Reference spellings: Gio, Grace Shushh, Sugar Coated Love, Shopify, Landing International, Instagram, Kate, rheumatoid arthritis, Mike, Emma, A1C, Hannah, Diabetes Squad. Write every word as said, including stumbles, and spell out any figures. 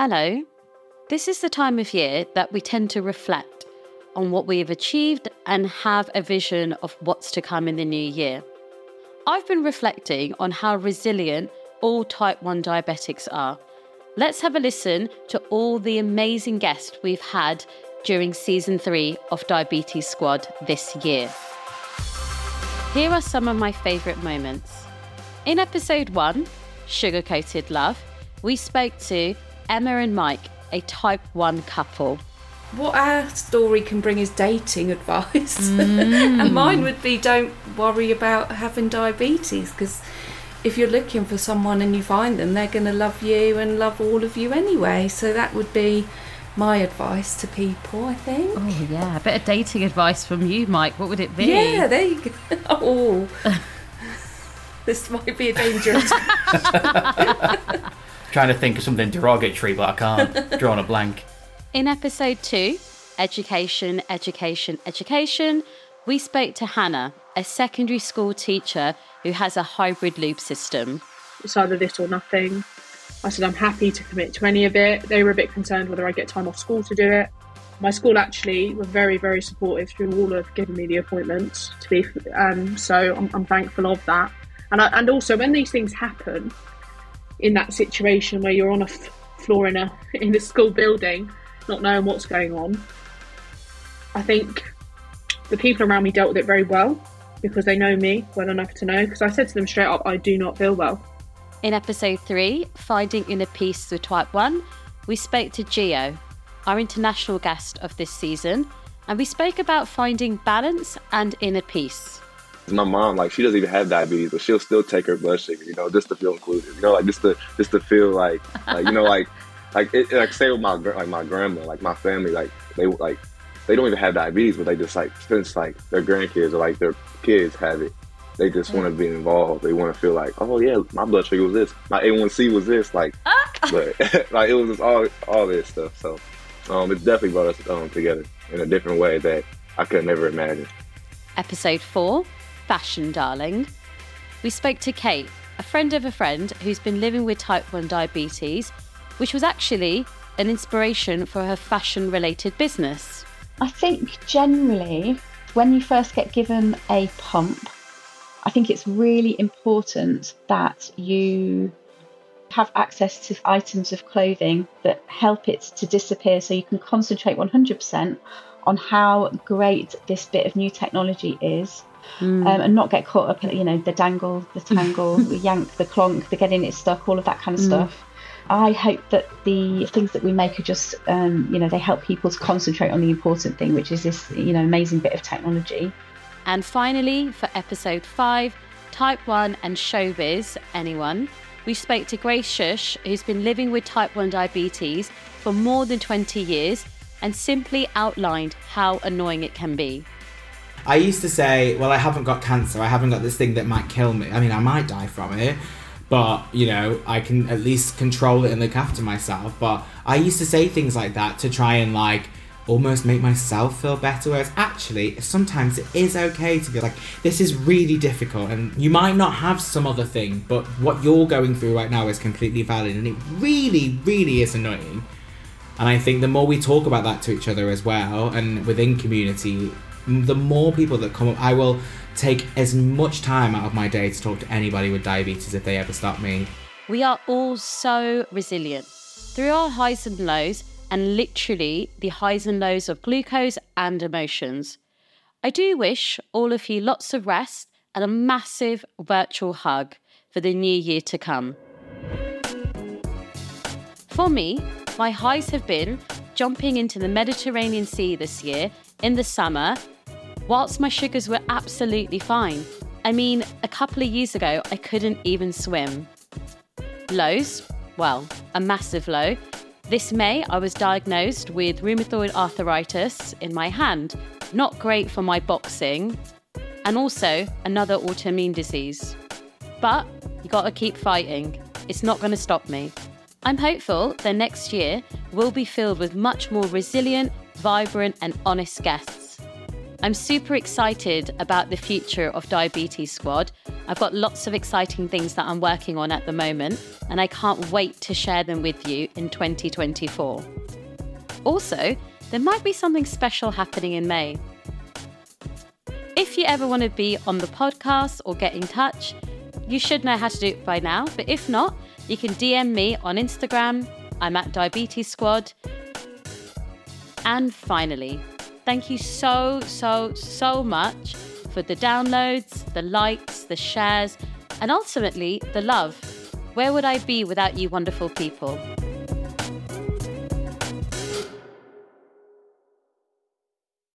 Hello. This is the time of year that we tend to reflect on what we have achieved and have a vision of what's to come in the new year. I've been reflecting on how resilient all type one diabetics are. Let's have a listen to all the amazing guests we've had during season three of Diabetes Squad this year. Here are some of my favourite moments. In episode one, Sugar Coated Love, we spoke to Emma and Mike, a type one couple. What our story can bring is dating advice. Mm. And mine would be, don't worry about having diabetes, because if you're looking for someone and you find them, they're going to love you and love all of you anyway. So that would be my advice to people, I think. Oh, yeah. A bit of dating advice from you, Mike. What would it be? Yeah, there you go. Oh, this might be a dangerous question. Trying to think of something derogatory, but I can't. Drawing a blank. In episode two, Education, Education, Education, we spoke to Hannah, a secondary school teacher who has a hybrid loop system. It's either this or nothing. I said I'm happy to commit to any of it. They were a bit concerned whether I get time off school to do it. My school actually were very, very supportive through all of giving me the appointments, to be, um, so I'm, I'm thankful of that. And I, and also when these things happen, in that situation where you're on a f- floor in a in a school building, not knowing what's going on, I think the people around me dealt with it very well because they know me well enough to know, because I said to them straight up, I do not feel well. In episode three, Finding Inner Peace with type one, we spoke to Gio, our international guest of this season, and we spoke about finding balance and inner peace. My mom, like, she doesn't even have diabetes, but she'll still take her blood sugar, you know, just to feel included, you know, like just to just to feel like, like you know, like like it, like say with my like my grandma, like my family, like they like they don't even have diabetes, but they just like since like their grandkids or like their kids have it, they just want to be involved. They want to feel like, oh yeah, my blood sugar was this, my A one C was this, like, but like it was just all all this stuff. So um, it's definitely brought us um, together in a different way that I could never imagine. Episode four. Fashion darling. We spoke to Kate, a friend of a friend who's been living with type one diabetes, which was actually an inspiration for her fashion related business. I think generally when you first get given a pump, I think it's really important that you have access to items of clothing that help it to disappear, so you can concentrate one hundred percent on how great this bit of new technology is. Mm. Um, and not get caught up in, you know, the dangle, the tangle, the yank, the clonk, the getting it stuck, all of that kind of mm. stuff. I hope that the things that we make are just, um, you know, they help people to concentrate on the important thing, which is this, you know, amazing bit of technology. And finally, for episode five, type one and showbiz, anyone, we spoke to Grace Shushh, who's been living with type one diabetes for more than twenty years and simply outlined how annoying it can be. I used to say, well, I haven't got cancer. I haven't got this thing that might kill me. I mean, I might die from it, but, you know, I can at least control it and look after myself. But I used to say things like that to try and, like, almost make myself feel better. Whereas actually, sometimes it is okay to be like, this is really difficult and you might not have some other thing, but what you're going through right now is completely valid. And it really, really is annoying. And I think the more we talk about that to each other as well, and within community, the more people that come up, I will take as much time out of my day to talk to anybody with diabetes if they ever stop me. We are all so resilient. Through our highs and lows, and literally the highs and lows of glucose and emotions. I do wish all of you lots of rest and a massive virtual hug for the new year to come. For me, my highs have been jumping into the Mediterranean Sea this year in the summer, whilst my sugars were absolutely fine. I mean, a couple of years ago, I couldn't even swim. Lows, well, a massive low. This May, I was diagnosed with rheumatoid arthritis in my hand. Not great for my boxing, and also another autoimmune disease. But you gotta keep fighting. It's not gonna stop me. I'm hopeful that next year will be filled with much more resilient, vibrant and honest guests. I'm super excited about the future of Diabetes Squad. I've got lots of exciting things that I'm working on at the moment, and I can't wait to share them with you in twenty twenty-four. Also, there might be something special happening in May. If you ever want to be on the podcast or get in touch, you should know how to do it by now. But if not, you can D M me on Instagram. I'm at Diabetes Squad. And finally, thank you so, so, so much for the downloads, the likes, the shares, and ultimately the love. Where would I be without you wonderful people?